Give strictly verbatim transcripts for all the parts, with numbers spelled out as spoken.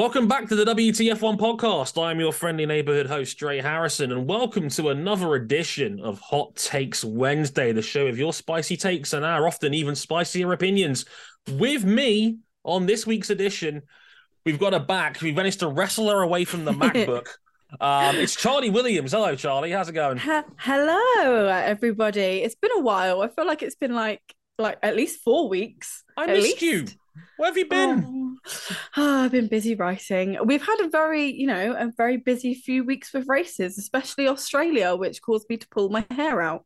Welcome back to the W T F one podcast. I'm your friendly neighborhood host, Dre Harrison, and welcome to another edition of Hot Takes Wednesday, the show of your spicy takes and our often even spicier opinions. With me on this week's edition, we've got her back. We've managed to wrestle her away from the MacBook. Um, it's Charlie Williams. Hello, Charlie. How's it going? H- Hello, everybody. It's been a while. I feel like it's been like, like at least four weeks. I missed you. Where have you been? Oh, oh, I've been busy writing. We've had a very, you know, a very busy few weeks with races, especially Australia, which caused me to pull my hair out.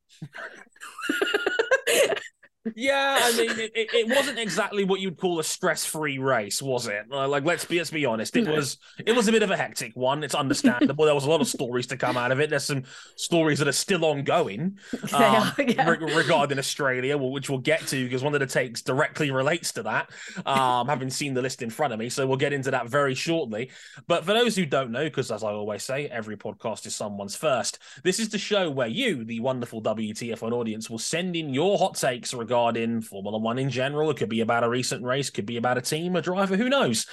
Yeah, I mean, it, it wasn't exactly what you'd call a stress-free race, was it? Like, let's be let's be honest. It no. was it was a bit of a hectic one. It's understandable. There was a lot of stories to come out of it. There's some stories that are still ongoing um, are, yeah. re- regarding Australia, which we'll get to because one of the takes directly relates to that. Um, having seen the list in front of me, so we'll get into that very shortly. But for those who don't know, because as I always say, every podcast is someone's first. This is the show where you, the wonderful W T F one audience, will send in your hot takes regarding. Regarding Formula One in general. It could be about a recent race, could be about a team, a driver, who knows?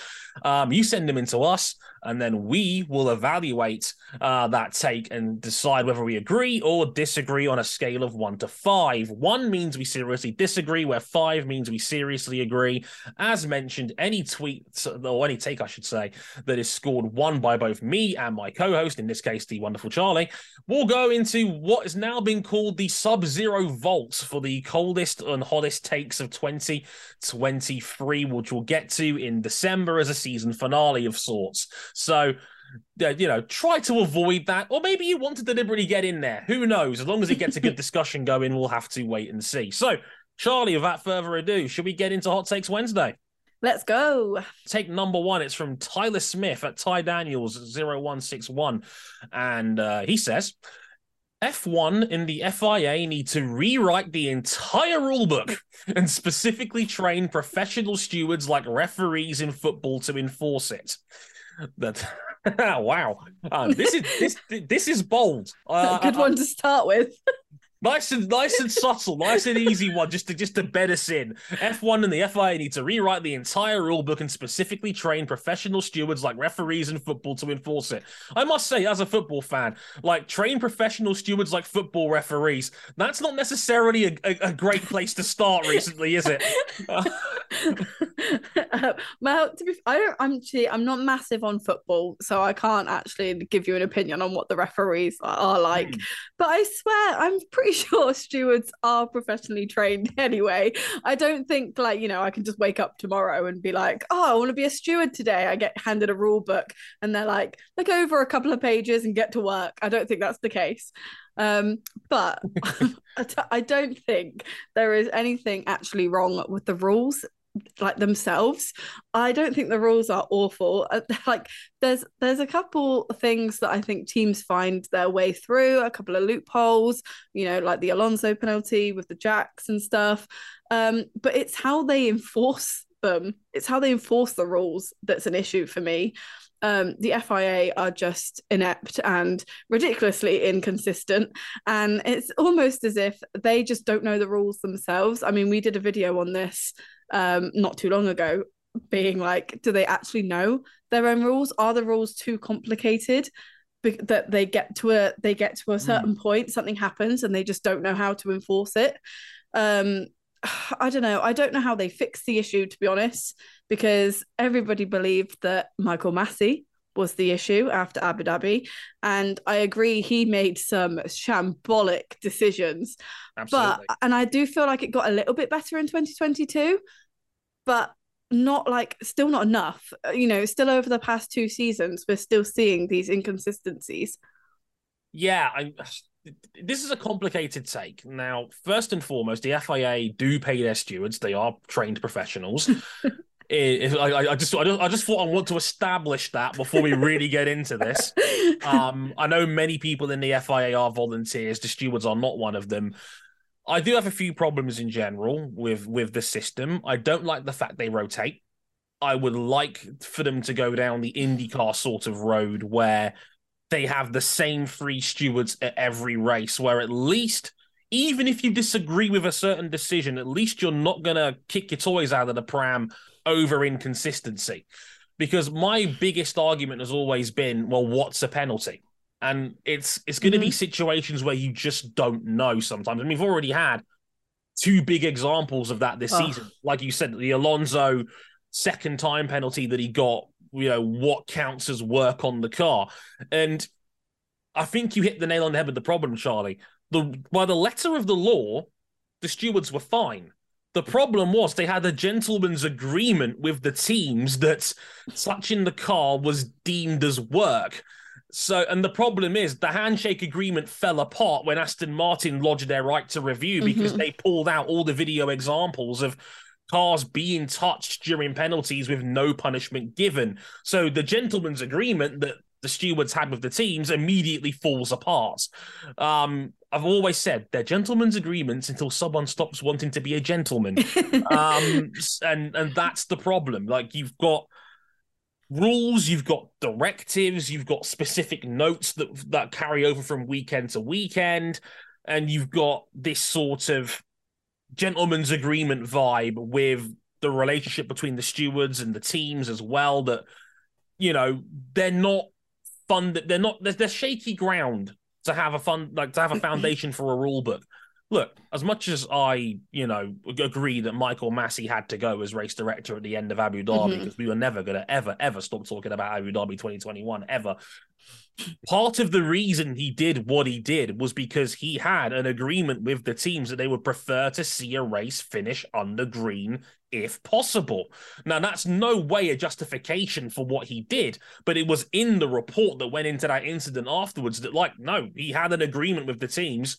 Um, you send them in to us, and then we will evaluate uh, that take and decide whether we agree or disagree on a scale of one to five. One means we seriously disagree, where five means we seriously agree. As mentioned, any tweet, or any take, I should say, that is scored one by both me and my co-host, in this case, the wonderful Charlie, will go into what has now been called the sub-zero vault for the coldest and hottest takes of twenty twenty-three, which we'll get to in December as a season finale of sorts. So, uh, you know, try to avoid that, or maybe you want to deliberately get in there. Who knows? As long as it gets a good discussion going, we'll have to wait and see. So, Charlie, without further ado, should we get into Hot Takes Wednesday? Let's go. Take number one. It's from Tyler Smith at Ty Daniels zero one six one, and uh, he says, F one and the F I A need to rewrite the entire rulebook and specifically train professional stewards like referees in football to enforce it. That wow, um, this is this this is bold. Uh, Good one to start with. Nice and nice and subtle, nice and easy one, just to just to bed us in. F one and the F I A need to rewrite the entire rulebook and specifically train professional stewards like referees in football to enforce it. I must say, as a football fan, like train professional stewards like football referees, that's not necessarily a, a, a great place to start recently, is it? Uh, uh, well, to be, I don't. I'm actually, I'm not massive on football, so I can't actually give you an opinion on what the referees are like. Mm. But I swear, I'm pretty. Sure stewards are professionally trained anyway. I don't think like, you know, I can just wake up tomorrow and be like, oh, I want to be a steward today. I get handed a rule book and they're like, look over a couple of pages and get to work. I don't think that's the case. Um, but I, t- I don't think there is anything actually wrong with the rules like themselves. I don't think the rules are awful. Like there's there's a couple things that I think teams find their way through, a couple of loopholes, you know, like the Alonso penalty with the jacks and stuff. Um, but it's how they enforce them. It's how they enforce the rules that's an issue for me. Um, the F I A are just inept and ridiculously inconsistent. And it's almost as if they just don't know the rules themselves. I mean, we did a video on this um, not too long ago, being like, do they actually know their own rules? Are the rules too complicated Be- that they get to a they get to a certain mm. point, something happens and they just don't know how to enforce it? Um, I don't know. I don't know how they fix the issue, to be honest, because everybody believed that Michael Masi was the issue after Abu Dhabi. And I agree, he made some shambolic decisions. Absolutely. But, and I do feel like it got a little bit better in twenty twenty-two, but not like, still not enough. You know, still over the past two seasons, we're still seeing these inconsistencies. Yeah, I... This is a complicated take. Now, first and foremost, the F I A do pay their stewards. They are trained professionals. it, I, I, just, I just I just thought I want to establish that before we really get into this. Um, I know many people in the F I A are volunteers. The stewards are not one of them. I do have a few problems in general with, with the system. I don't like the fact they rotate. I would like for them to go down the IndyCar sort of road where they have the same three stewards at every race, where at least, even if you disagree with a certain decision, at least you're not going to kick your toys out of the pram over inconsistency. Because my biggest argument has always been, well, what's a penalty? And it's it's going to mm-hmm. be situations where you just don't know sometimes. And we've already had two big examples of that this oh. season. Like you said, the Alonso second time penalty that he got, you know, what counts as work on the car. And I think you hit the nail on the head with the problem, Charlie. The, by the letter of the law, the stewards were fine. The problem was they had a gentleman's agreement with the teams that touching the car was deemed as work. So, and the problem is the handshake agreement fell apart when Aston Martin lodged their right to review because mm-hmm. they pulled out all the video examples of cars being touched during penalties with no punishment given. So the gentleman's agreement that the stewards had with the teams immediately falls apart. Um, I've always said they're gentlemen's agreements until someone stops wanting to be a gentleman. um, and, and that's the problem. Like, you've got rules, you've got directives, you've got specific notes that that carry over from weekend to weekend, and you've got this sort of gentleman's agreement vibe with the relationship between the stewards and the teams as well, that, you know, they're not fun, they're not, they're, they're shaky ground to have a fun, like to have a foundation for a rule book. Look, as much as I, you know, agree that Michael Masi had to go as race director at the end of Abu Dhabi, mm-hmm. because we were never going to ever, ever stop talking about Abu Dhabi twenty twenty-one, ever. Part of the reason he did what he did was because he had an agreement with the teams that they would prefer to see a race finish under green if possible. Now, that's no way a justification for what he did, but it was in the report that went into that incident afterwards that, like, no, he had an agreement with the teams.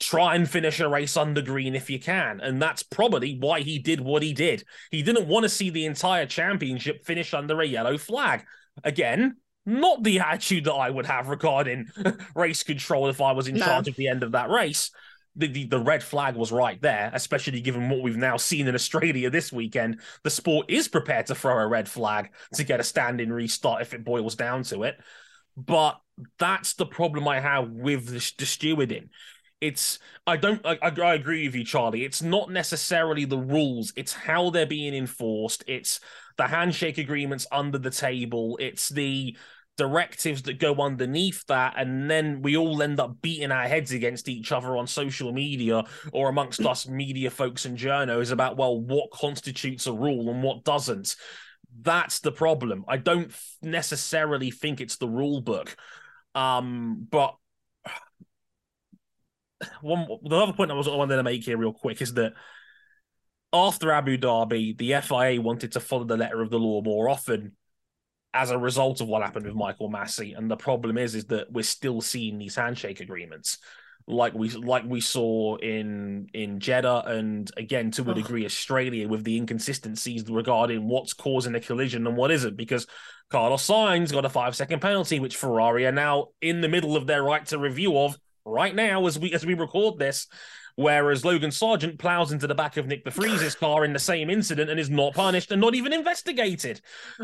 Try and finish a race under green if you can. And that's probably why he did what he did. He didn't want to see the entire championship finish under a yellow flag. Again, not the attitude that I would have regarding race control if I was in no. charge of the end of that race. The, the the red flag was right there, especially given what we've now seen in Australia this weekend. The sport is prepared to throw a red flag to get a stand-in restart if it boils down to it. But that's the problem I have with the, the stewarding. It's, I don't, I, I agree with you, Charlie. It's not necessarily the rules. It's how they're being enforced. It's the handshake agreements under the table. It's the directives that go underneath that. And then we all end up beating our heads against each other on social media or amongst us media folks and journos about, well, what constitutes a rule and what doesn't. That's the problem. I don't necessarily think it's the rule book. Um, but One, the other point I was wanting to make here real quick is that after Abu Dhabi, the F I A wanted to follow the letter of the law more often as a result of what happened with Michael Masi. And the problem is, is that we're still seeing these handshake agreements like we like we saw in, in Jeddah and, again, to a degree, Australia, with the inconsistencies regarding what's causing a collision and what isn't, because Carlos Sainz got a five-second penalty, which Ferrari are now in the middle of their right to review of right now, as we as we record this, whereas Logan Sargent plows into the back of Nick De Vries's car in the same incident and is not punished and not even investigated.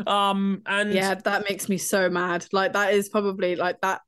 Um, and yeah, that makes me so mad. Like, that is probably like that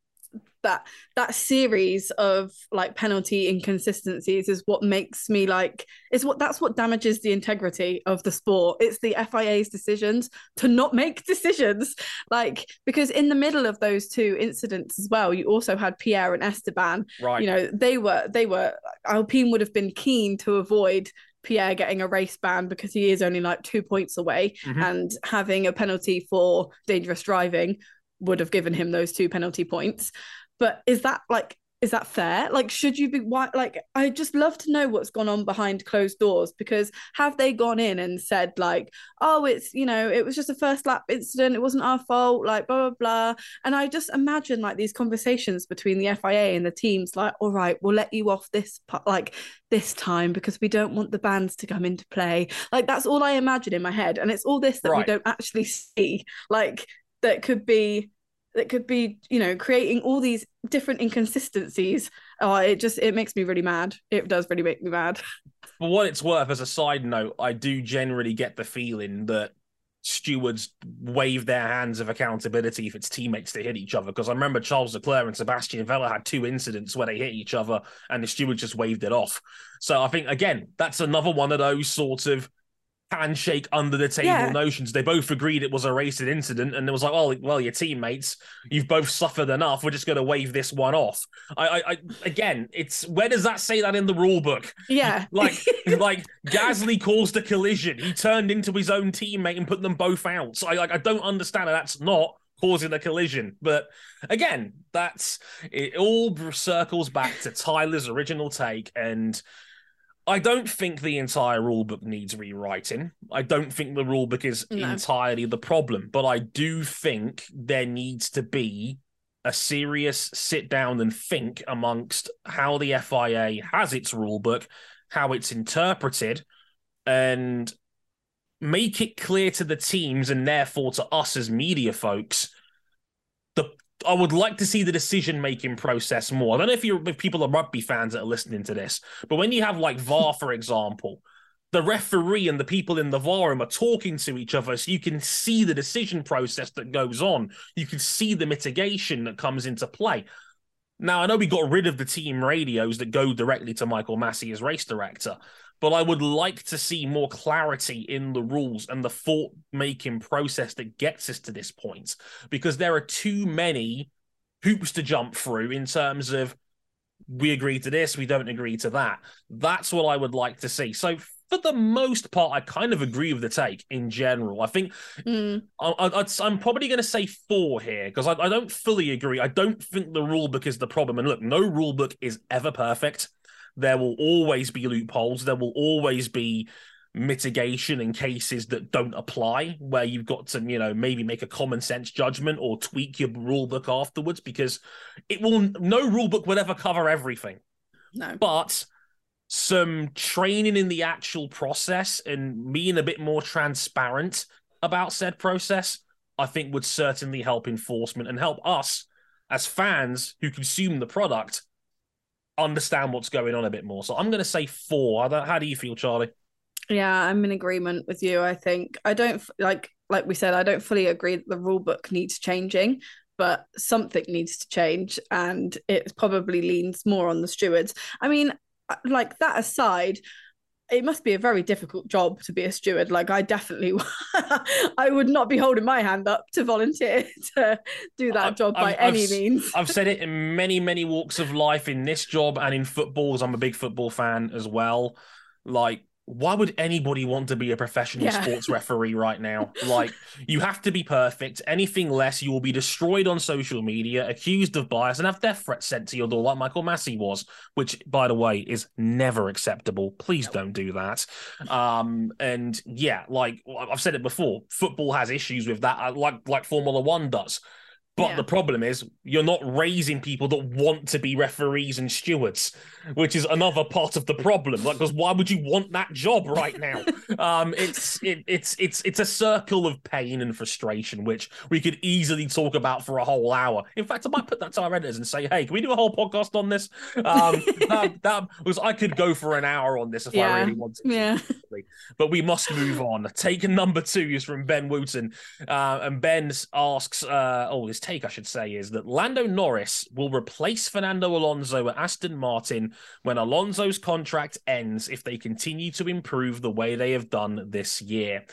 that that series of like penalty inconsistencies is what makes me like is what that's what damages the integrity of the sport. It's the F I A's decisions to not make decisions, like, because in the middle of those two incidents as well, you also had Pierre and Esteban, right? You know, they were they were Alpine would have been keen to avoid Pierre getting a race ban because he is only like two points away, mm-hmm. and having a penalty for dangerous driving would have given him those two penalty points. But is that like, is that fair? Like, should you be, why, like, I just love to know what's gone on behind closed doors, because have they gone in and said like, oh, it's, you know, it was just a first lap incident. It wasn't our fault, like blah, blah, blah. And I just imagine like these conversations between the F I A and the teams, like, all right, we'll let you off this, like this time, because we don't want the bans to come into play. Like, that's all I imagine in my head. And it's all this that right. we don't actually see, like that could be, that could be, you know, creating all these different inconsistencies. Oh, it just, it makes me really mad. It does really make me mad. For what it's worth, as a side note, I do generally get the feeling that stewards wave their hands of accountability if it's teammates that hit each other. Because I remember Charles Leclerc and Sebastian Vettel had two incidents where they hit each other and the steward just waved it off. So I think, again, that's another one of those sorts of handshake under the table yeah. notions. They both agreed it was a racing incident, and it was like, well, well, your teammates, you've both suffered enough. We're just going to wave this one off. I, I, I, again, it's where does that say that in the rule book? Yeah, like, like Gasly caused a collision. He turned into his own teammate and put them both out. So I, like, I don't understand that that's not causing the collision. But again, that's it. All circles back to Tyler's original take, and I don't think the entire rulebook needs rewriting. I don't think the rulebook is no. entirely the problem, but I do think there needs to be a serious sit down and think amongst how the F I A has its rulebook, how it's interpreted, and make it clear to the teams and therefore to us as media folks. The I would like to see the decision-making process more. I don't know if, you're, if people are rugby fans that are listening to this, but when you have like V A R, for example, the referee and the people in the V A R room are talking to each other, so you can see the decision process that goes on. You can see the mitigation that comes into play. Now, I know we got rid of the team radios that go directly to Michael Masi as race director, but I would like to see more clarity in the rules and the thought-making process that gets us to this point, because there are too many hoops to jump through in terms of we agree to this, we don't agree to that. That's what I would like to see. So for the most part, I kind of agree with the take in general. I think mm. I, I, I'm probably going to say four here because I, I don't fully agree. I don't think the rulebook is the problem. And look, no rulebook is ever perfect. There will always be loopholes. There will always be mitigation in cases that don't apply, where you've got to, you know, maybe make a common sense judgment or tweak your rule book afterwards, because it will no rule book will ever cover everything. No. But some training in the actual process and being a bit more transparent about said process, I think would certainly help enforcement and help us as fans who consume the product understand what's going on a bit more. So I'm going to say four. How do you feel, Charlie? Yeah, I'm in agreement with you. I think I don't like, like we said, I don't fully agree that the rule book needs changing, but something needs to change, and it probably leans more on the stewards. I mean, like that aside, it must be a very difficult job to be a steward. Like I definitely, I would not be holding my hand up to volunteer to do that I've, job by I've, any I've, means. I've said it in many, many walks of life in this job and in football, as I'm a big football fan as well. Like, why would anybody want to be a professional yeah. sports referee right now? Like, you have to be perfect. Anything less, you will be destroyed on social media, accused of bias, and have death threats sent to your door like Michael Masi was, which, by the way, is never acceptable. Please don't do that. Um, and, yeah, like, I've said it before, football has issues with that, like like Formula One does. But yeah. the problem is you're not raising people that want to be referees and stewards, which is another part of the problem. Like, because why would you want that job right now? um, it's it, it's it's it's a circle of pain and frustration, which we could easily talk about for a whole hour. In fact, I might put that to our editors and say, "Hey, can we do a whole podcast on this?" Um, that, that because I could go for an hour on this if yeah. I really wanted to. Yeah. But we must move on. Take number two is from Ben Wooten, uh, and Ben asks, uh, "Oh, this." Take, I should say, is that Lando Norris will replace Fernando Alonso at Aston Martin when Alonso's contract ends if they continue to improve the way they have done this year.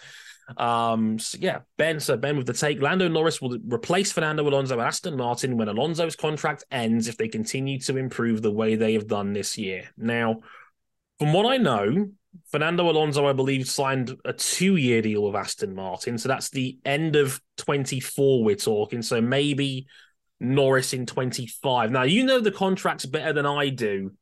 Um, so yeah, Ben, so Ben with the take, Lando Norris will replace Fernando Alonso at Aston Martin when Alonso's contract ends if they continue to improve the way they have done this year. Now, from what I know, Fernando Alonso, I believe, signed a two-year deal with Aston Martin. So that's the end of twenty-four we're talking. So maybe Norris in twenty-five. Now, you know the contracts better than I do,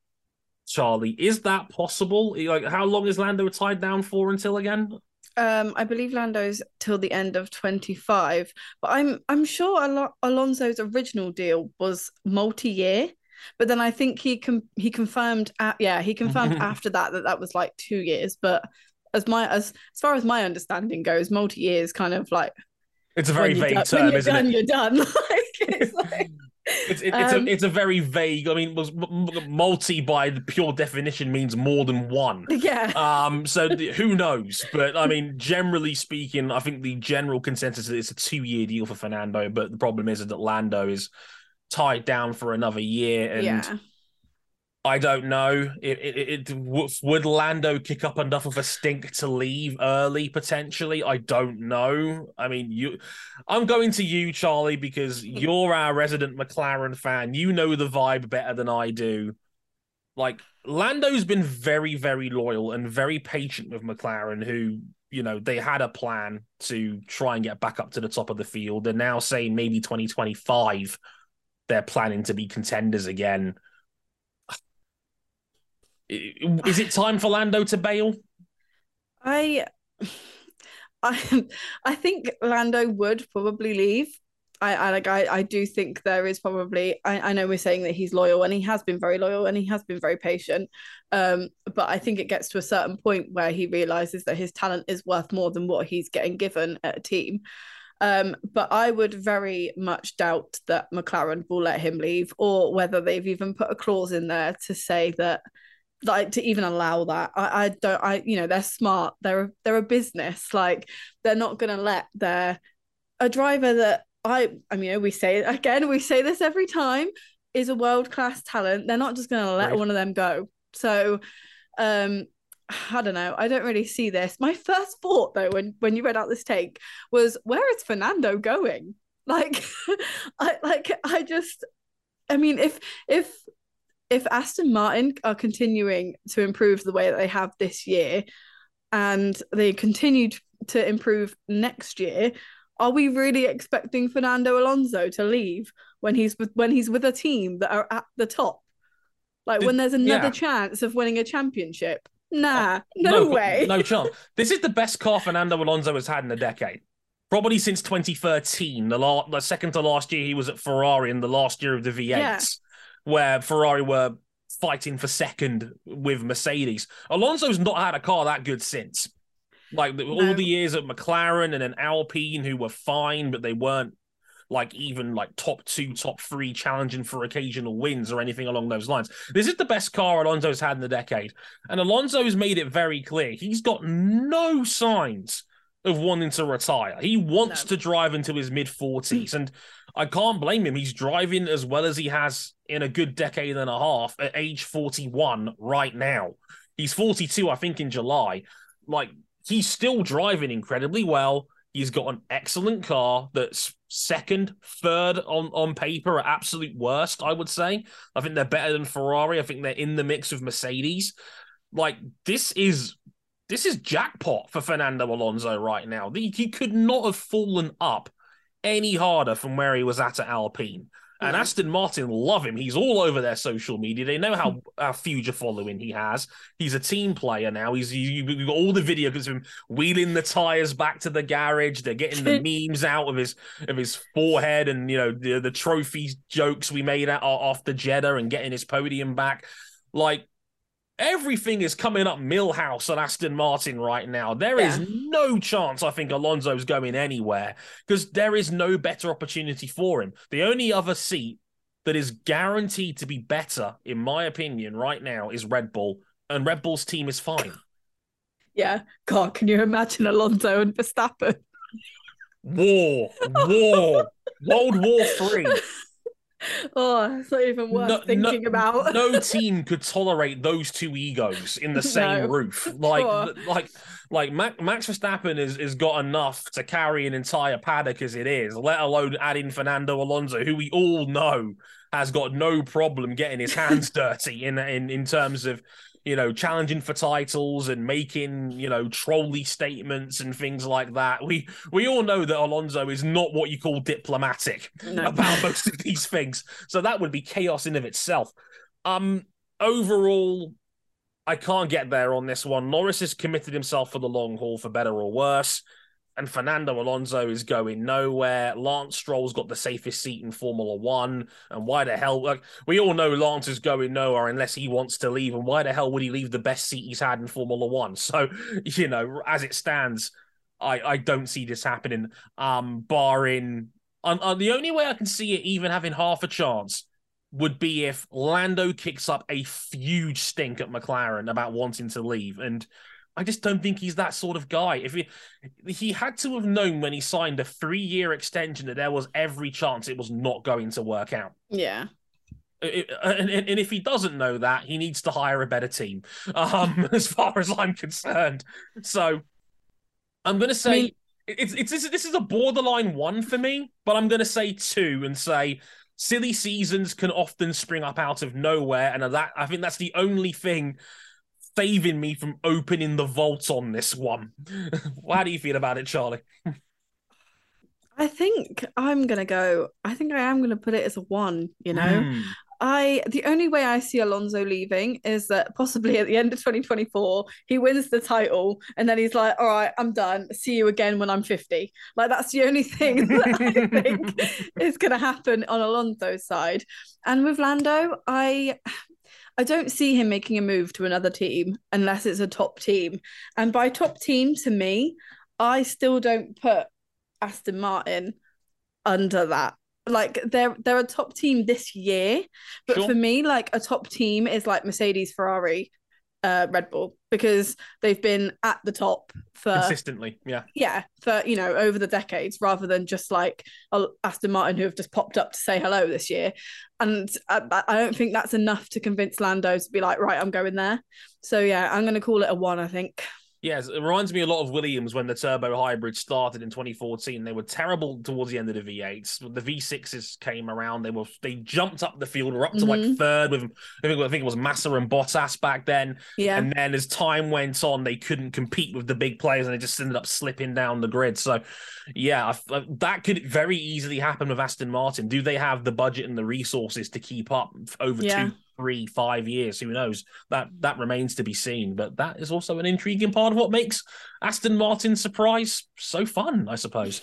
Charlie. Is that possible? Like, how long is Lando tied down for until again? Um, I believe Lando's till the end of twenty-five. But I'm I'm sure Al- Alonso's original deal was multi-year. But then I think he com- he confirmed, uh, yeah, he confirmed after that that that was like two years. But as my as as far as my understanding goes, multi years kind of like it's a very vague done, term, isn't done, it? You're done. Like, it's like it's it, it's, um, a, it's a very vague. I mean, was multi by the pure definition means more than one. Yeah. Um. So the, who knows? But I mean, generally speaking, I think the general consensus is it's a two year deal for Fernando. But the problem is that Lando is tied down for another year, and yeah. I don't know. It, it, it would Lando kick up enough of a stink to leave early potentially? I don't know. I mean, you. I'm going to you, Charlie, because you're our resident McLaren fan. You know the vibe better than I do. Like, Lando's been very, very loyal and very patient with McLaren, who, you know, they had a plan to try and get back up to the top of the field. They're now saying maybe twenty twenty-five they're planning to be contenders again. Is it time for Lando to bail? I, I, I think Lando would probably leave. I, I like. I, I do think there is probably. I, I know we're saying that he's loyal, and he has been very loyal, and he has been very patient. Um, but I think it gets to a certain point where he realizes that his talent is worth more than what he's getting given at a team. Um, but I would very much doubt that McLaren will let him leave, or whether they've even put a clause in there to say that. Like, to even allow that, I, I don't. I you know they're smart. They're they're a business. Like, they're not going to let their a driver that I I mean you know, we say again we say this every time is a world class talent. They're not just going to let right. one of them go. So, um, I don't know. I don't really see this. My first thought though, when when you read out this take, was where is Fernando going? Like, I like I just I mean if if. If Aston Martin are continuing to improve the way that they have this year, and they continue to improve next year, are we really expecting Fernando Alonso to leave when he's with, when he's with a team that are at the top? Like, when there's another yeah. chance of winning a championship? Nah, uh, no, no way. No chance. This is the best car Fernando Alonso has had in a decade. Probably since twenty thirteen, the, la- the second to last year he was at Ferrari, in the last year of the V eights. Yeah. Where Ferrari were fighting for second with Mercedes. Alonso's not had a car that good since. Like, no. all the years at McLaren and then Alpine, who were fine, but they weren't, like, even, like, top two, top three, challenging for occasional wins or anything along those lines. This is the best car Alonso's had in the decade. And Alonso's made it very clear. He's got no signs of wanting to retire. He wants no. to drive into his mid forties, and I can't blame him. He's driving as well as he has in a good decade and a half at age forty-one right now. He's forty-two, I think, in July. Like, he's still driving incredibly well. He's got an excellent car that's second, third on, on paper at absolute worst, I would say. I think they're better than Ferrari. I think they're in the mix with Mercedes. Like, this is... This is jackpot for Fernando Alonso right now. He, he could not have fallen up any harder from where he was at at Alpine. And mm-hmm. Aston Martin love him. He's all over their social media. They know how, how huge a following he has. He's a team player now. He's he, We've got all the video of him wheeling the tyres back to the garage. They're getting the memes out of his of his forehead, and, you know, the, the trophy jokes we made at, after Jeddah, and getting his podium back. Like, everything is coming up Millhouse on Aston Martin right now. There yeah. is no chance I think Alonso's going anywhere, because there is no better opportunity for him. The only other seat that is guaranteed to be better, in my opinion, right now is Red Bull, and Red Bull's team is fine. Yeah. God, can you imagine Alonso and Verstappen? War. War. World War Three. Oh, it's not even worth no, thinking no, about. No team could tolerate those two egos in the same no, roof. Like, sure. like, like Max Verstappen has, has got enough to carry an entire paddock as it is, let alone add in Fernando Alonso, who we all know has got no problem getting his hands dirty in, in, in terms of, you know, challenging for titles and making, you know, trolley statements and things like that. We we all know that Alonso is not what you call diplomatic no. about most of these things. So that would be chaos in of itself. Um, overall, I can't get there on this one. Norris has committed himself for the long haul, for better or worse. And Fernando Alonso is going nowhere. Lance Stroll's got the safest seat in Formula One. And why the hell... Like, we all know Lance is going nowhere unless he wants to leave. And why the hell would he leave the best seat he's had in Formula One? So, you know, as it stands, I, I don't see this happening. Um, barring... Um, uh, the only way I can see it even having half a chance would be if Lando kicks up a huge stink at McLaren about wanting to leave. And... I just don't think he's that sort of guy. If he, he had to have known when he signed a three-year extension that there was every chance it was not going to work out. Yeah. It, and, and if he doesn't know that, he needs to hire a better team, um, as far as I'm concerned. So I'm going to say I mean, it's it's this, this is a borderline one for me, but I'm going to say two and say silly seasons can often spring up out of nowhere, and that I think that's the only thing saving me from opening the vault on this one. How do you feel about it, Charlie? I think I'm going to go, I think I am going to put it as a one, you know. Mm. I the only way I see Alonso leaving is that possibly at the end of twenty twenty-four, he wins the title and then he's like, all right, I'm done. See you again when I'm fifty. Like, that's the only thing that I think is going to happen on Alonso's side. And with Lando, I... I don't see him making a move to another team unless it's a top team. And by top team, to me, I still don't put Aston Martin under that. Like, they're they're a top team this year, but sure. For me, like, a top team is like Mercedes, Ferrari, uh, Red Bull, because they've been at the top for consistently, yeah, yeah, for you know over the decades, rather than just like Aston Martin, who have just popped up to say hello this year. And I, I don't think that's enough to convince Lando to be like, right, I'm going there. So yeah, I'm going to call it a one, I think. Yes, it reminds me a lot of Williams when the turbo hybrid started in twenty fourteen. They were terrible towards the end of the V eights. The V sixes came around. They were they jumped up the field, were up to mm-hmm. like third with I think I think it was Massa and Bottas back then. Yeah. And then as time went on, they couldn't compete with the big players, and they just ended up slipping down the grid. So, yeah, I, that could very easily happen with Aston Martin. Do they have the budget and the resources to keep up over yeah. two? three, five years, who knows? That that remains to be seen, but that is also an intriguing part of what makes Aston Martin's surprise so fun, I suppose.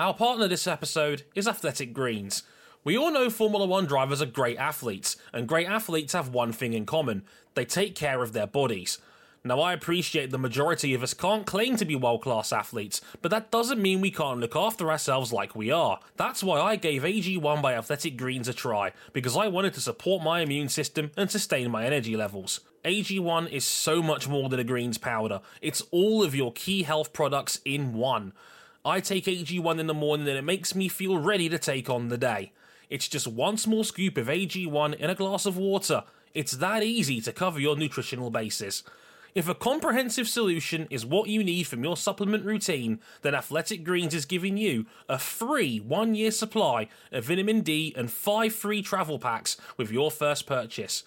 Our partner this episode is Athletic Greens. We all know Formula One drivers are great athletes, and great athletes have one thing in common. They take care of their bodies. Now, I appreciate the majority of us can't claim to be world-class athletes, but that doesn't mean we can't look after ourselves like we are. That's why I gave A G one by Athletic Greens a try, because I wanted to support my immune system and sustain my energy levels. A G one is so much more than a greens powder. It's all of your key health products in one. I take A G one in the morning and it makes me feel ready to take on the day. It's just one small scoop of A G one in a glass of water. It's that easy to cover your nutritional basis. If a comprehensive solution is what you need from your supplement routine, then Athletic Greens is giving you a free one-year supply of vitamin D and five free travel packs with your first purchase.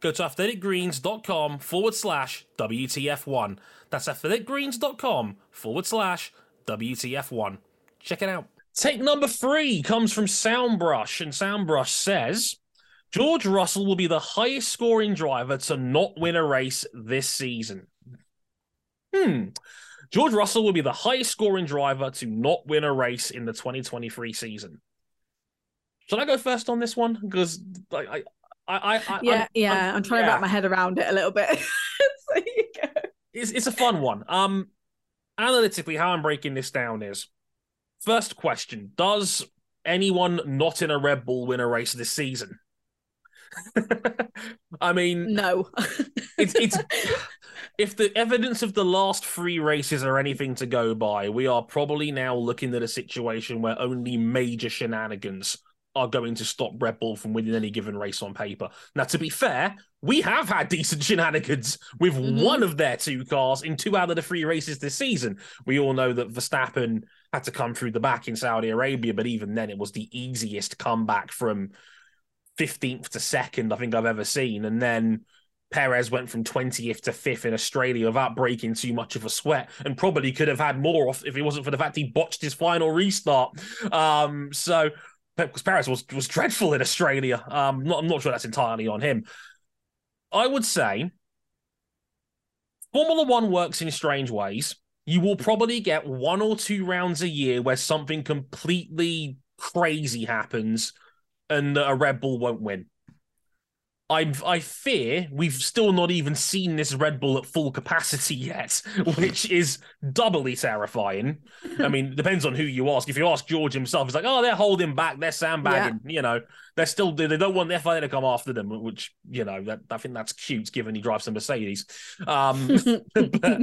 Go to athleticgreens.com forward slash WTF1. That's athleticgreens.com forward slash WTF1. Check it out. Take number three comes from Soundbrush, and Soundbrush says... George Russell will be the highest scoring driver to not win a race this season. Hmm. George Russell will be the highest scoring driver to not win a race in the twenty twenty-three season. Should I go first on this one? Because I, I, I, I, yeah, I'm, yeah, I'm, I'm trying yeah. to wrap my head around it a little bit. So you go. It's it's a fun one. Um, analytically, how I'm breaking this down is: first question, does anyone not in a Red Bull win a race this season? I mean, no. it's it's if the evidence of the last three races are anything to go by, we are probably now looking at a situation where only major shenanigans are going to stop Red Bull from winning any given race on paper. Now, to be fair, we have had decent shenanigans with mm-hmm. one of their two cars in two out of the three races this season. We all know that Verstappen had to come through the back in Saudi Arabia, but even then it was the easiest comeback from fifteenth to second I think I've ever seen, and then Perez went from twentieth to fifth in Australia without breaking too much of a sweat, and probably could have had more off if it wasn't for the fact he botched his final restart. Um, so because Perez was was dreadful in Australia. Um, not, I'm not sure that's entirely on him. I would say Formula One works in strange ways. You will probably get one or two rounds a year where something completely crazy happens and a Red Bull won't win. I I fear we've still not even seen this Red Bull at full capacity yet, which is doubly terrifying. I mean, depends on who you ask. If you ask George himself, he's like, oh, they're holding back, they're sandbagging, yeah. you know, they're still, they don't want the F I A to come after them, which, you know, that, I think that's cute given he drives a Mercedes. Um, but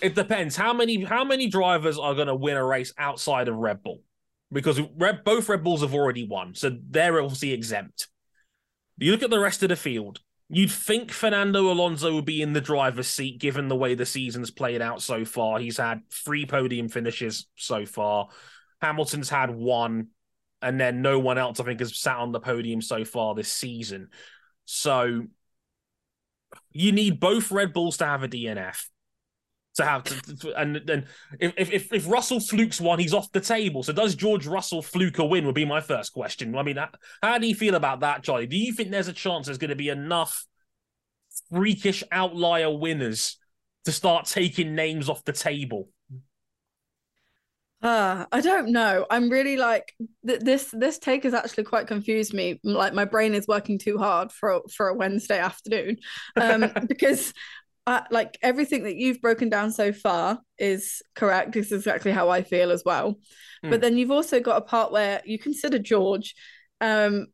it depends. How many, how many drivers are going to win a race outside of Red Bull? Because both Red Bulls have already won, so they're obviously exempt. You look at the rest of the field, you'd think Fernando Alonso would be in the driver's seat given the way the season's played out so far. He's had three podium finishes so far. Hamilton's had one, and then no one else, I think, has sat on the podium so far this season. So you need both Red Bulls to have a D N F. To have, to, and and if if if Russell flukes one, he's off the table. So does George Russell fluke a win? Would be my first question. I mean, how do you feel about that, Charlie? Do you think there's a chance there's going to be enough freakish outlier winners to start taking names off the table? Uh, I don't know. I'm really like th- this. This take has actually quite confused me. Like my brain is working too hard for for a Wednesday afternoon um, because. Uh, like everything that you've broken down so far is correct. This is exactly how I feel as well. Mm. But then you've also got a part where you consider George. Um,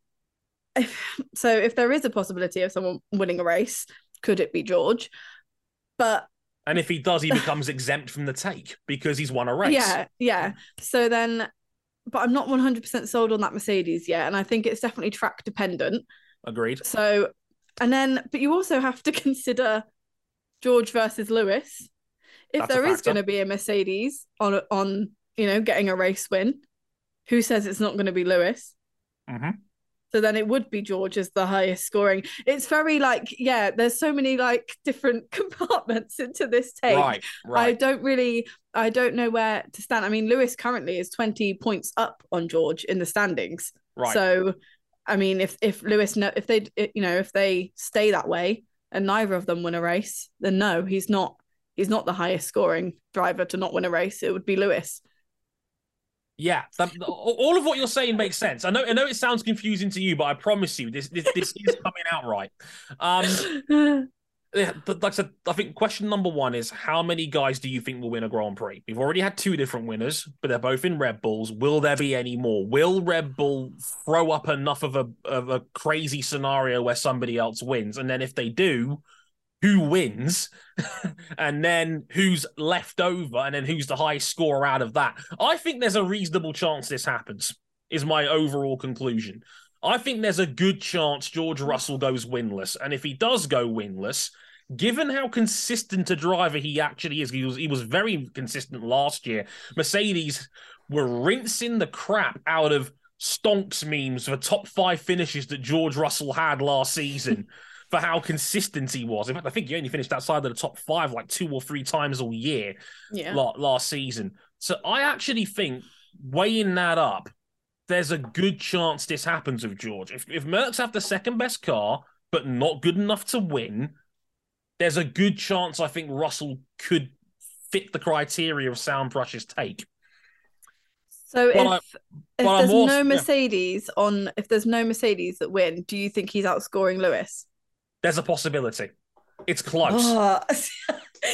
if, so if there is a possibility of someone winning a race, could it be George? But and if he does, he becomes exempt from the take because he's won a race. Yeah, yeah. So then, but I'm not one hundred percent sold on that Mercedes yet. And I think it's definitely track dependent. Agreed. So, and then, but you also have to consider George versus Lewis. If That's there is going to be a Mercedes on, on you know, getting a race win, who says it's not going to be Lewis? Mm-hmm. So then it would be George as the highest scoring. It's very like, yeah, there's so many like different compartments into this take. Right, right. I don't really, I don't know where to stand. I mean, Lewis currently is twenty points up on George in the standings. Right. So, I mean, if, if Lewis, if they, you know, if they stay that way, and neither of them win a race, then no, he's not he's not the highest scoring driver to not win a race. It would be Lewis. Yeah, that, all of what you're saying makes sense. I know I know it sounds confusing to you, but I promise you, this this, this is coming out right. Um, yeah, like I said, I think question number one is, how many guys do you think will win a Grand Prix? We've already had two different winners, but they're both in Red Bulls. Will there be any more? Will Red Bull throw up enough of a of a crazy scenario where somebody else wins? And then if they do, who wins? And then who's left over? And then who's the highest scorer out of that? I think there's a reasonable chance this happens, is my overall conclusion. I think there's a good chance George Russell goes winless. And if he does go winless, given how consistent a driver he actually is, he was, he was very consistent last year. Mercedes were rinsing the crap out of stonks memes for top five finishes that George Russell had last season for how consistent he was. In fact, I think he only finished outside of the top five like two or three times all year yeah. last season. So I actually think, weighing that up, there's a good chance this happens with George. If if Mercs have the second best car, but not good enough to win, there's a good chance I think Russell could fit the criteria of Sam Prush's take. So but if, I, if there's also, no Mercedes yeah. on, if there's no Mercedes that win, do you think he's outscoring Lewis? There's a possibility. It's close. Oh.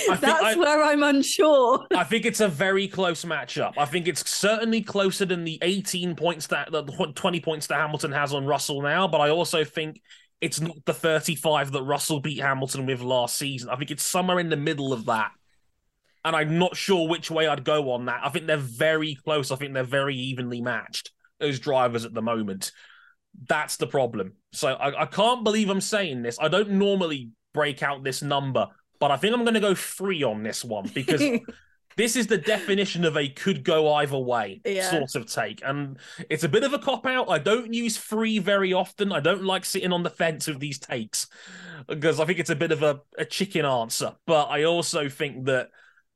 I That's I, where I'm unsure. I think it's a very close matchup. I think it's certainly closer than the eighteen points that the twenty points that Hamilton has on Russell now, but I also think it's not the thirty-five that Russell beat Hamilton with last season. I think it's somewhere in the middle of that. And I'm not sure which way I'd go on that. I think they're very close. I think they're very evenly matched, those drivers at the moment. That's the problem. So I, I can't believe I'm saying this. I don't normally break out this number, but I think I'm going to go three on this one because this is the definition of a could go either way yeah. sort of take. And it's a bit of a cop-out. I don't use three very often. I don't like sitting on the fence with these takes because I think it's a bit of a, a chicken answer. But I also think that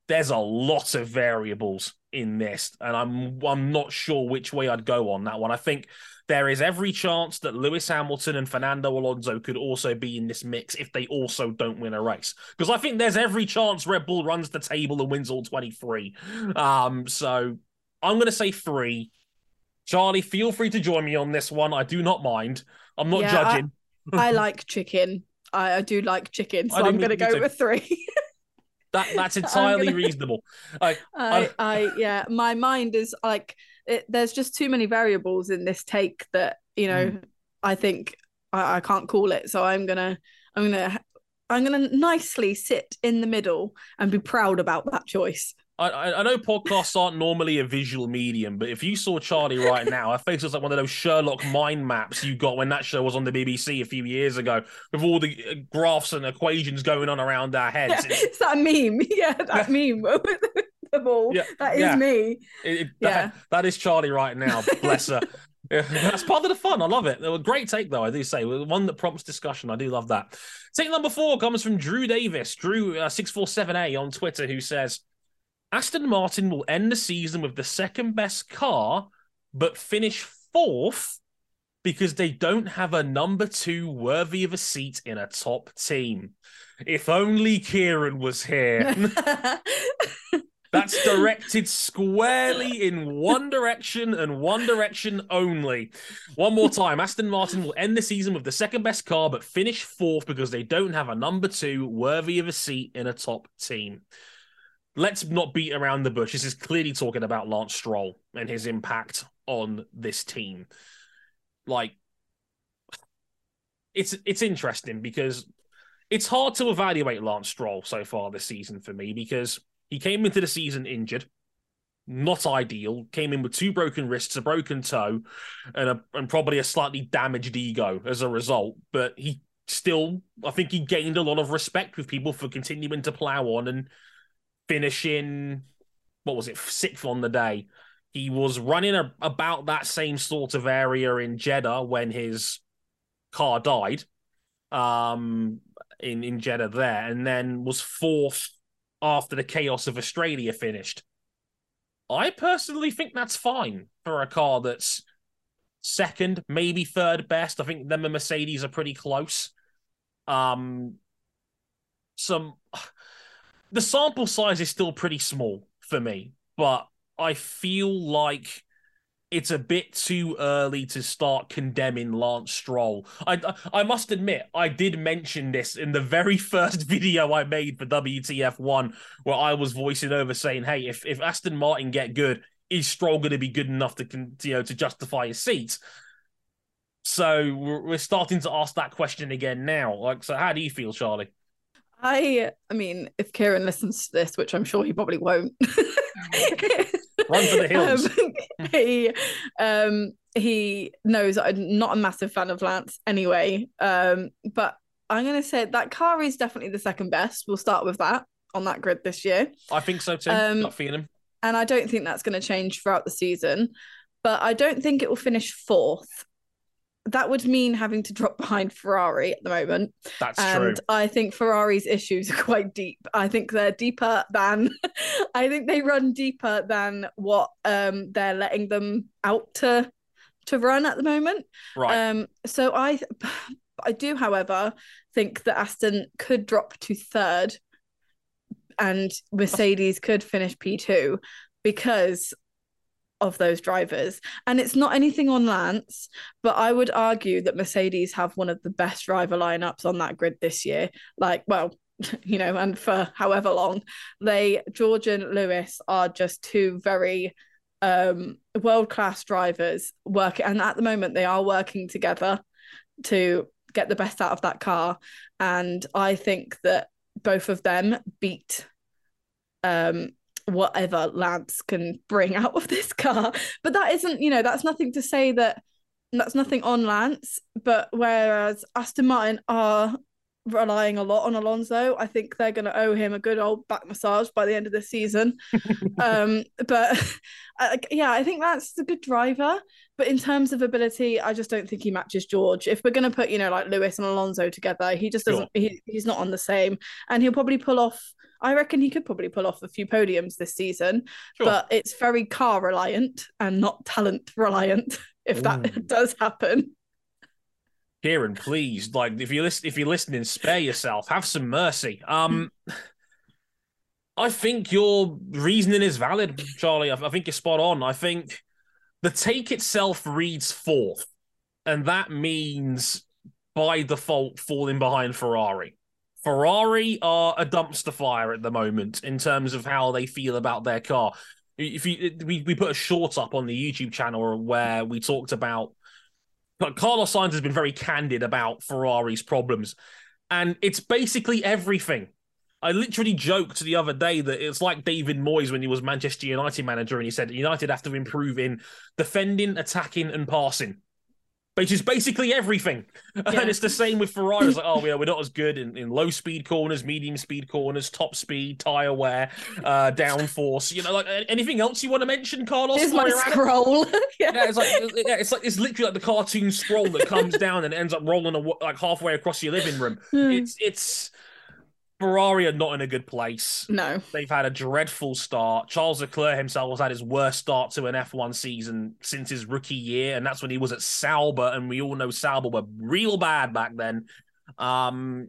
there's a lot of variables in this, and I'm I'm not sure which way I'd go on that one. I think there is every chance that Lewis Hamilton and Fernando Alonso could also be in this mix if they also don't win a race, because I think there's every chance Red Bull runs the table and wins all twenty-three. Um, so I'm going to say three. Charlie, feel free to join me on this one. I do not mind. I'm not yeah, judging. I, I like chicken. I, I do like chicken, so I'm going to go with three. That that's entirely gonna... reasonable. I, I, I, yeah, my mind is like, it, there's just too many variables in this take that, you know, mm. I think I, I can't call it. So I'm gonna, I'm gonna, I'm gonna nicely sit in the middle and be proud about that choice. I, I know podcasts aren't normally a visual medium, but if you saw Charlie right now, her face looks like one of those Sherlock mind maps you got when that show was on the B B C a few years ago, with all the graphs and equations going on around our heads. Yeah, it's that meme. Yeah, that meme. The ball. Yeah, that is yeah. me. It, it, yeah. that, that is Charlie right now. Bless her. Yeah, that's part of the fun. I love it. A great take, though, I do say. One that prompts discussion. I do love that. Take number four comes from Drew Davis, Drew uh, six four seven A on Twitter, who says, Aston Martin will end the season with the second best car, but finish fourth because they don't have a number two worthy of a seat in a top team. If only Kieran was here. That's directed squarely in one direction and one direction only. One more time. Aston Martin will end the season with the second best car, but finish fourth because they don't have a number two worthy of a seat in a top team. Let's not beat around the bush. This is clearly talking about Lance Stroll and his impact on this team. Like, it's it's interesting because it's hard to evaluate Lance Stroll so far this season for me, because he came into the season injured, not ideal, came in with two broken wrists, a broken toe, and a, and probably a slightly damaged ego as a result. But he still, I think he gained a lot of respect with people for continuing to plow on and finishing, what was it, sixth on the day. He was running a, about that same sort of area in Jeddah when his car died um, in, in Jeddah there, and then was fourth after the chaos of Australia finished. I personally think that's fine for a car that's second, maybe third best. I think them and Mercedes are pretty close. Um, some the sample size is still pretty small for me, but I feel like it's a bit too early to start condemning Lance Stroll. I I must admit, I did mention this in the very first video I made for W T F one, where I was voicing over saying, hey, if, if Aston Martin get good, is Stroll going to be good enough to, you know, to justify his seat? So we're, we're starting to ask that question again now. Like, so how do you feel, Charlie? I I mean, if Kieran listens to this, which I'm sure he probably won't, run for the hills. Um, he, um, he knows I'm not a massive fan of Lance anyway, um, but I'm going to say that car is definitely the second best. We'll start with that on that grid this year. I think so too. Um, not feeling him. And I don't think that's going to change throughout the season, but I don't think it will finish fourth. That would mean having to drop behind Ferrari at the moment. That's and true. And I think Ferrari's issues are quite deep. I think they're deeper than... I think they run deeper than what um, they're letting them out to to run at the moment. Right. Um, so I, I do, however, think that Aston could drop to third and Mercedes could finish P two because of those drivers. And it's not anything on Lance, but I would argue that Mercedes have one of the best driver lineups on that grid this year. Like, well, you know, and for however long, they, George and Lewis are just two very um, world-class drivers working. And at the moment they are working together to get the best out of that car. And I think that both of them beat um whatever Lance can bring out of this car. But that isn't, you know, that's nothing to say that that's nothing on Lance. But whereas Aston Martin are relying a lot on Alonso, I think they're going to owe him a good old back massage by the end of the season. um, but uh, yeah, I think Lance is a good driver. But in terms of ability, I just don't think he matches George. If we're going to put, you know, like Lewis and Alonso together, he just doesn't, sure. he, he's not on the same. And he'll probably pull off, I reckon he could probably pull off a few podiums this season, sure. but it's very car reliant and not talent reliant, if that mm. does happen. Kieran, please, like if you listen, if you're listening, spare yourself, have some mercy. Um, I think your reasoning is valid, Charlie. I, I think you're spot on. I think the take itself reads fourth, and that means by default falling behind Ferrari. Ferrari are a dumpster fire at the moment in terms of how they feel about their car. If you, we, we put a short up on the YouTube channel where we talked about, but Carlos Sainz has been very candid about Ferrari's problems, and it's basically everything. I literally joked the other day that it's like David Moyes when he was Manchester United manager, and he said United have to improve in defending, attacking, and passing, which is basically everything. Yeah. And it's the same with Ferrari. It's like, oh, yeah, we're not as good in, in low-speed corners, medium-speed corners, top speed, tyre wear, uh, downforce. You know, like anything else you want to mention, Carlos? There's my scroll. yeah. yeah, it's like it's like it's literally like the cartoon scroll that comes down and ends up rolling a, like halfway across your living room. Hmm. It's it's Ferrari are not in a good place. No, they've had a dreadful start. Charles Leclerc himself has had his worst start to an F one season since his rookie year, and that's when he was at Sauber, and we all know Sauber were real bad back then. Um,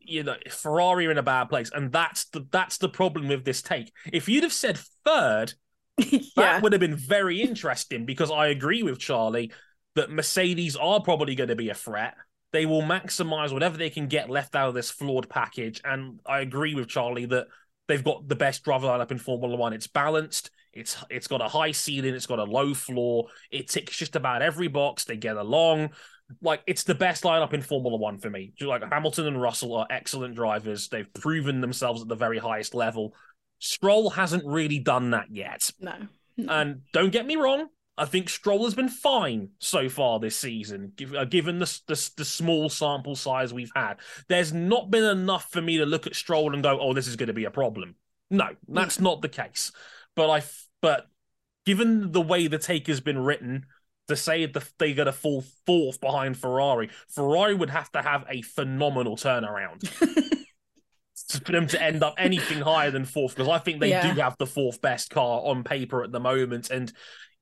you know, Ferrari are in a bad place, and that's the that's the problem with this take. If you'd have said third, yeah. that would have been very interesting, because I agree with Charlie that Mercedes are probably going to be a threat. They will maximize whatever they can get left out of this flawed package. And I agree with Charlie that they've got the best driver lineup in Formula One. It's balanced. It's It's got a high ceiling. It's got a low floor. It ticks just about every box. They get along. Like, it's the best lineup in Formula One for me. Like, Hamilton and Russell are excellent drivers. They've proven themselves at the very highest level. Stroll hasn't really done that yet. No. no. And don't get me wrong. I think Stroll has been fine so far this season, given the, the the small sample size we've had. There's not been enough for me to look at Stroll and go, oh, this is going to be a problem. No, that's yeah. not the case. But I, but given the way the take has been written, to say that they're going to fall fourth behind Ferrari, Ferrari would have to have a phenomenal turnaround for them to end up anything higher than fourth, because I think they yeah. do have the fourth best car on paper at the moment. And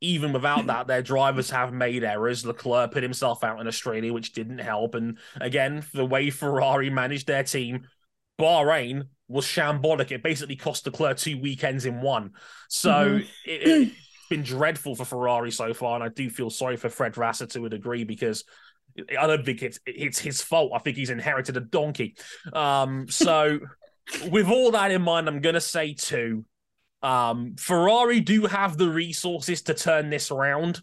even without that, their drivers have made errors. Leclerc put himself out in Australia, which didn't help. And again, the way Ferrari managed their team, Bahrain was shambolic. It basically cost Leclerc two weekends in one. So mm-hmm. it, it's been dreadful for Ferrari so far. And I do feel sorry for Fred Vasseur to a degree, because I don't think it's, it's his fault. I think he's inherited a donkey. Um, so with all that in mind, I'm going to say two. Um, Ferrari do have the resources to turn this around,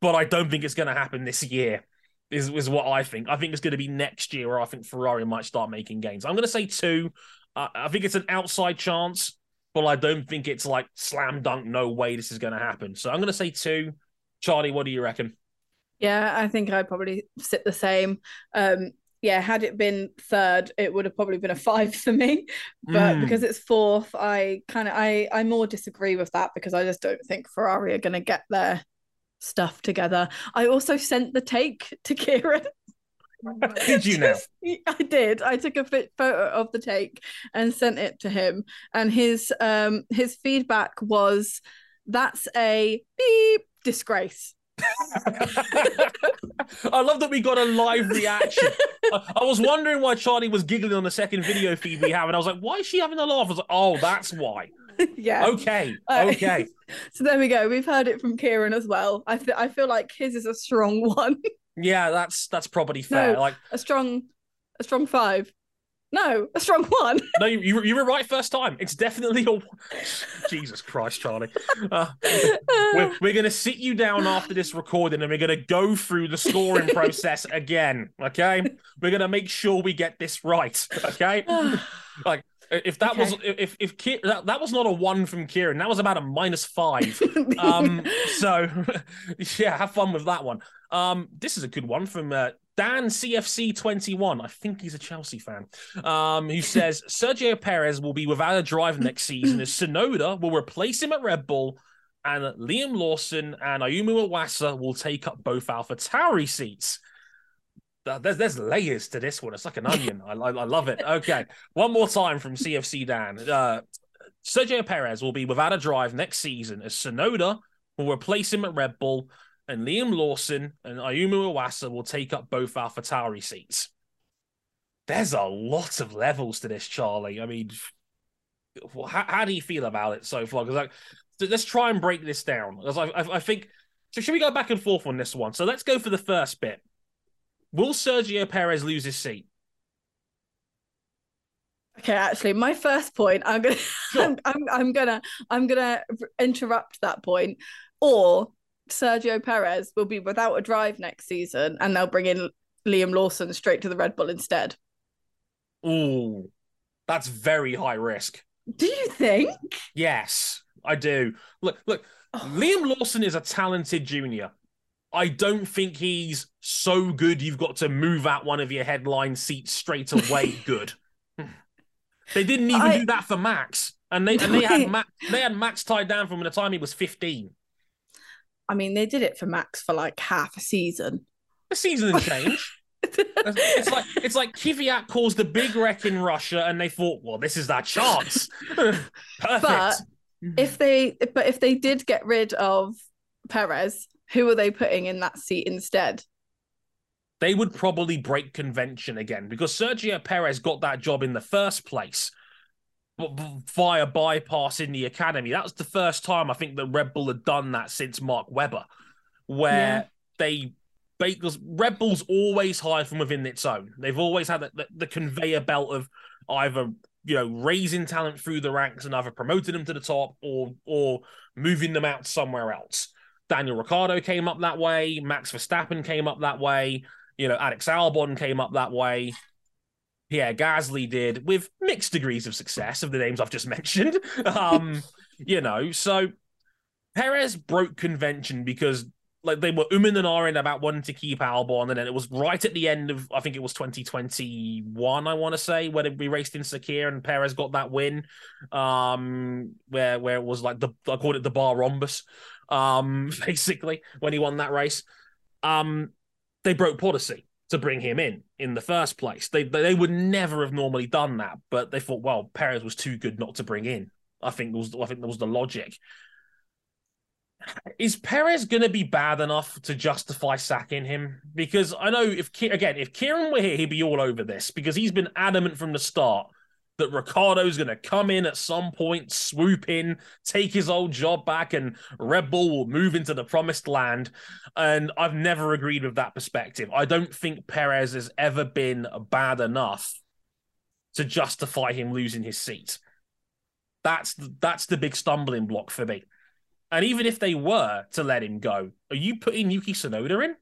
but I don't think it's going to happen this year, is, is what I think. I think it's going to be next year where I think Ferrari might start making gains. I'm going to say two. Uh, I think it's an outside chance, but I don't think it's like slam dunk, no way this is going to happen. So I'm going to say two. Charlie, what do you reckon? Yeah, I think I'd probably sit the same. Um, yeah, had it been third, it would have probably been a five for me. But mm. because it's fourth, I kind of I I more disagree with that, because I just don't think Ferrari are going to get their stuff together. I also sent the take to Kieran. Did you know? I did. I took a photo of the take and sent it to him, and his um his feedback was, "That's a beep disgrace." I love that we got a live reaction. I, I was wondering why Charlie was giggling on the second video feed we have, and I was like, why is she having a laugh? I was like, oh, that's why. Yeah. Okay. Uh, okay. So there we go. We've heard it from Kieran as well. I th- I feel like his is a strong one. Yeah, that's that's probably fair. No, like a strong, a strong five. No, a strong one. No, you, you you were right first time. It's definitely a... Jesus Christ, Charlie. Uh, we're we're going to sit you down after this recording, and we're going to go through the scoring process again, okay? We're going to make sure we get this right, okay? Like, if that okay. was... If, if Ki- that, that was not a one from Kieran. That was about a minus five. um, so, yeah, have fun with that one. Um, this is a good one from... Uh, Dan C F C twenty-one, I think he's a Chelsea fan, um, who says, Sergio Perez will be without a drive next season as Tsunoda will replace him at Red Bull, and Liam Lawson and Ayumu Iwasa will take up both AlphaTauri seats. There's, there's layers to this one. It's like an onion. I, I, I love it. Okay. One more time from C F C Dan. Uh, Sergio Perez will be without a drive next season as Tsunoda will replace him at Red Bull, and Liam Lawson and Ayumu Iwasa will take up both AlphaTauri seats. There's a lot of levels to this, Charlie. I mean, how, how do you feel about it so far? Because like, let's try and break this down. Because I, I, I think, so should we go back and forth on this one? So let's go for the first bit. Will Sergio Perez lose his seat? Okay, actually, my first point, I'm gonna, sure. I'm, I'm, I'm gonna, I'm gonna interrupt that point, or Sergio Perez will be without a drive next season, and they'll bring in Liam Lawson straight to the Red Bull instead. Ooh, That's very high risk. Do you think? Yes, I do. Look, look, oh. Liam Lawson is a talented junior. I don't think he's so good you've got to move out one of your headline seats straight away good. They didn't even I... do that for Max. And they and they had Max, they had Max tied down from the time he was fifteen. I mean, they did it for Max for like half a season. A season and change. It's like it's like Kvyat caused a big wreck in Russia, and they thought, well, this is their chance. Perfect. But if they but if they did get rid of Perez, who are they putting in that seat instead? They would probably break convention again because Sergio Perez got that job in the first place via bypass in the academy. That was the first time I think that Red Bull had done that since Mark Webber, where yeah. they because Red Bull's always hired from within its own. They've always had the, the, the conveyor belt of either, you know, raising talent through the ranks and either promoting them to the top or or moving them out somewhere else. Daniel Ricciardo came up that way. Max Verstappen came up that way. You know, Alex Albon came up that way. Pierre Gasly did, with mixed degrees of success of the names I've just mentioned. Um, you know, so Perez broke convention because like they were umming and ahhing about wanting to keep Albon, and then it was right at the end of, I think it was twenty twenty-one, I want to say, when we raced in Sakir and Perez got that win, um, where where it was like, the I called it the bar rhombus, um, basically, when he won that race. Um, they broke policy to bring him in in the first place. They they would never have normally done that, but they thought, well, Perez was too good not to bring in. I think that was, I think that was the logic. Is Perez going to be bad enough to justify sacking him? Because I know, if again, if Kieran were here, he'd be all over this because he's been adamant from the start that Ricardo's going to come in at some point, swoop in, take his old job back, and Red Bull will move into the promised land. And I've never agreed with that perspective. I don't think Perez has ever been bad enough to justify him losing his seat. That's that's the big stumbling block for me. And even if they were to let him go, are you putting Yuki Tsunoda in?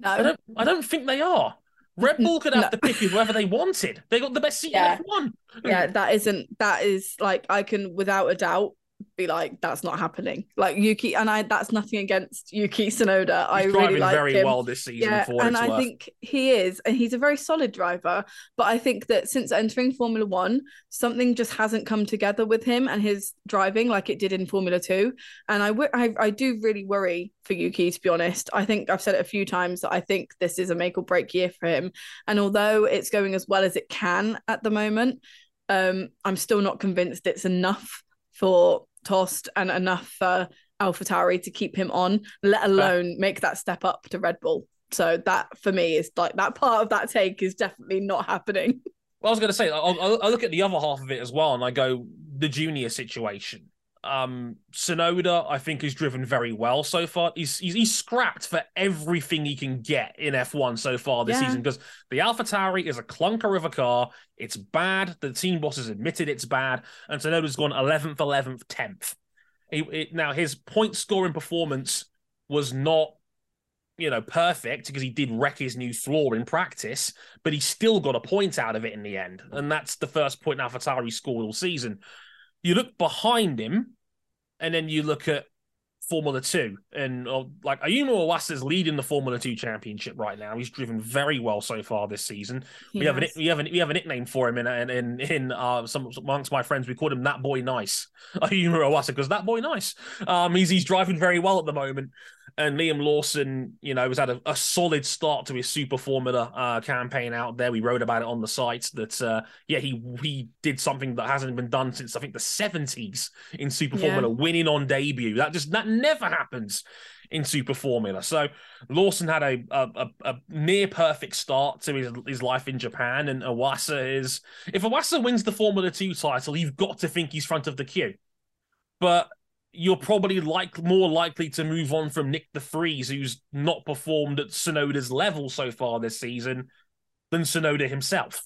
No. I don't, I don't think they are. Red Bull could have no. to pick whoever they wanted. They got the best seat yeah. in F one. Yeah, that isn't, that is like, I can without a doubt be like, that's not happening. Like Yuki, and I, that's nothing against Yuki Tsunoda. He's I really like him. Driving very well this season. Yeah, for and I worth. think he is, and he's a very solid driver. But I think that since entering Formula One, something just hasn't come together with him and his driving like it did in Formula Two. And I, w- I, I do really worry for Yuki, to be honest. I think I've said it a few times that I think this is a make or break year for him. And although it's going as well as it can at the moment, um, I'm still not convinced it's enough for Tost and enough for AlphaTauri to keep him on, let alone uh, make that step up to Red Bull. So that for me is like that part of that take is definitely not happening. Well, I was going to say, I look at the other half of it as well, and I go the junior situation. Um, Tsunoda, I think, is driven very well so far. He's he's, he's scrapped for everything he can get in F one so far this yeah. season because the AlphaTauri is a clunker of a car. It's bad. The team boss has admitted it's bad, and Tsunoda's gone eleventh, eleventh, tenth. It, it, now his point scoring performance was not, you know, perfect because he did wreck his new floor in practice, but he still got a point out of it in the end, and that's the first point AlphaTauri scored all season. You look behind him, and then you look at Formula two, and or, like Ayumu Iwasa is leading the Formula two championship right now. He's driven very well so far this season. Yes. We have a we have a, we have a nickname for him in in in uh, some amongst my friends. We called him That Boy Nice, Ayumu Iwasa, because That Boy Nice. Um, he's he's driving very well at the moment, and Liam Lawson, you know, has had a, a solid start to his Super Formula uh, campaign out there. We wrote about it on the site that uh, yeah, he he did something that hasn't been done since I think the seventies in Super yeah. Formula, winning on debut. That just that. Never happens in Super Formula. So Lawson had a a, a near perfect start to his, his life in Japan, and Iwasa is if Iwasa wins the Formula two title, you've got to think he's front of the queue. But you're probably like more likely to move on from Nick de Vries, who's not performed at Tsunoda's level so far this season, than Tsunoda himself.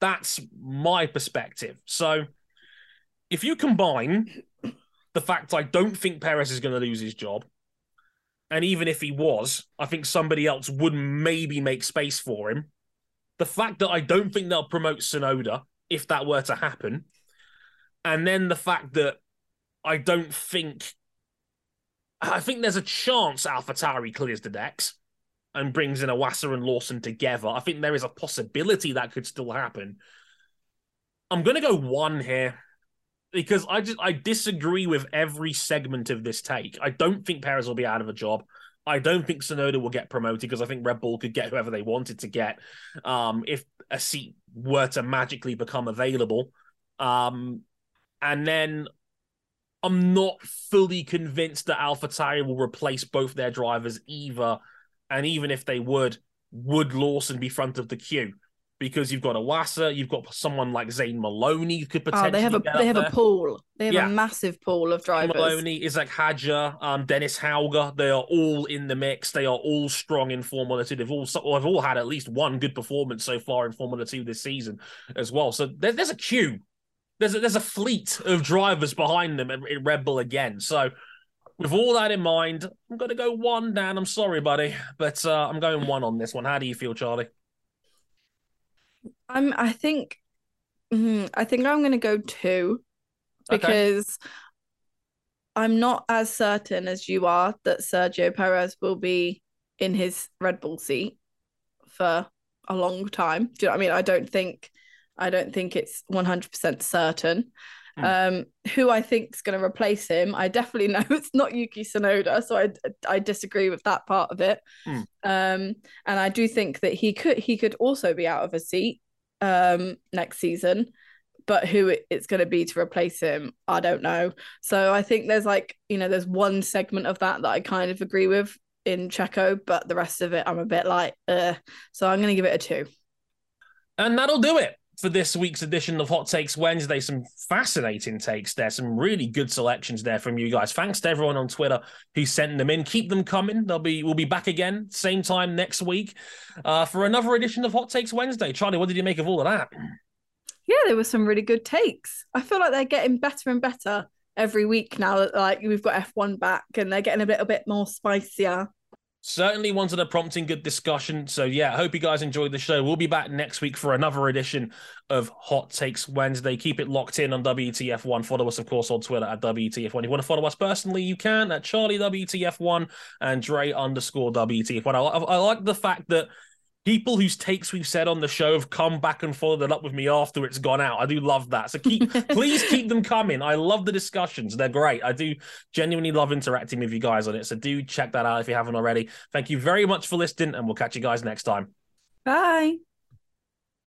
That's my perspective. So if you combine the fact I don't think Perez is going to lose his job, and even if he was, I think somebody else would maybe make space for him. The fact that I don't think they'll promote Tsunoda, if that were to happen. And then the fact that I don't think... I think there's a chance AlphaTauri clears the decks and brings in Iwasa and Lawson together. I think there is a possibility that could still happen. I'm going to go one here because I just I disagree with every segment of this take. I don't think Perez will be out of a job. I don't think Tsunoda will get promoted because I think Red Bull could get whoever they wanted to get um, if a seat were to magically become available. Um, and then... I'm not fully convinced that AlphaTauri will replace both their drivers either. And even if they would, would Lawson be front of the queue? Because you've got Iwasa, you've got someone like Zayn Maloney who could potentially. Oh, they have a they have there. a pool. They have yeah. a massive pool of drivers. Maloney, Isaac Hadja, um, Dennis Hauger. They are all in the mix. They are all strong in Formula Two. They've all have all had at least one good performance so far in Formula Two this season as well. So there, there's a queue. There's a, there's a fleet of drivers behind them in Red Bull again. So with all that in mind, I'm going to go one, Dan. I'm sorry, buddy, but uh, I'm going one on this one. How do you feel, Charlie? I'm. I think. Mm, I think I'm going to go two because okay. I'm not as certain as you are that Sergio Perez will be in his Red Bull seat for a long time. Do you know what I mean? I don't think. I don't think it's one hundred percent certain. Mm. Um, who I think is going to replace him, I definitely know it's not Yuki Tsunoda, so I, I disagree with that part of it. Mm. Um, and I do think that he could he could also be out of a seat um, next season, but who it, it's going to be to replace him, I don't know. So I think there's like, you know, there's one segment of that that I kind of agree with in Checo, but the rest of it I'm a bit like, uh, so I'm going to give it a two. And that'll do it for this week's edition of Hot Takes Wednesday. Some fascinating takes there, some really good selections there from you guys. Thanks to everyone on Twitter who sent them in. Keep them coming. They'll be we'll be back again same time next week uh, for another edition of Hot Takes Wednesday. Charlie, what did you make of all of that? Yeah, there were some really good takes. I feel like they're getting better and better every week now. Like we've got F one back and they're getting a little bit more spicier. Certainly ones that are prompting good discussion. So, yeah, I hope you guys enjoyed the show. We'll be back next week for another edition of Hot Takes Wednesday. Keep it locked in on W T F one. Follow us, of course, on Twitter at W T F one. If you want to follow us personally, you can at Charlie W T F one and Dre underscore W T F one. I, I, I like the fact that people whose takes we've said on the show have come back and followed it up with me after it's gone out. I do love that. So keep, please keep them coming. I love the discussions. They're great. I do genuinely love interacting with you guys on it. So do check that out if you haven't already. Thank you very much for listening and we'll catch you guys next time. Bye.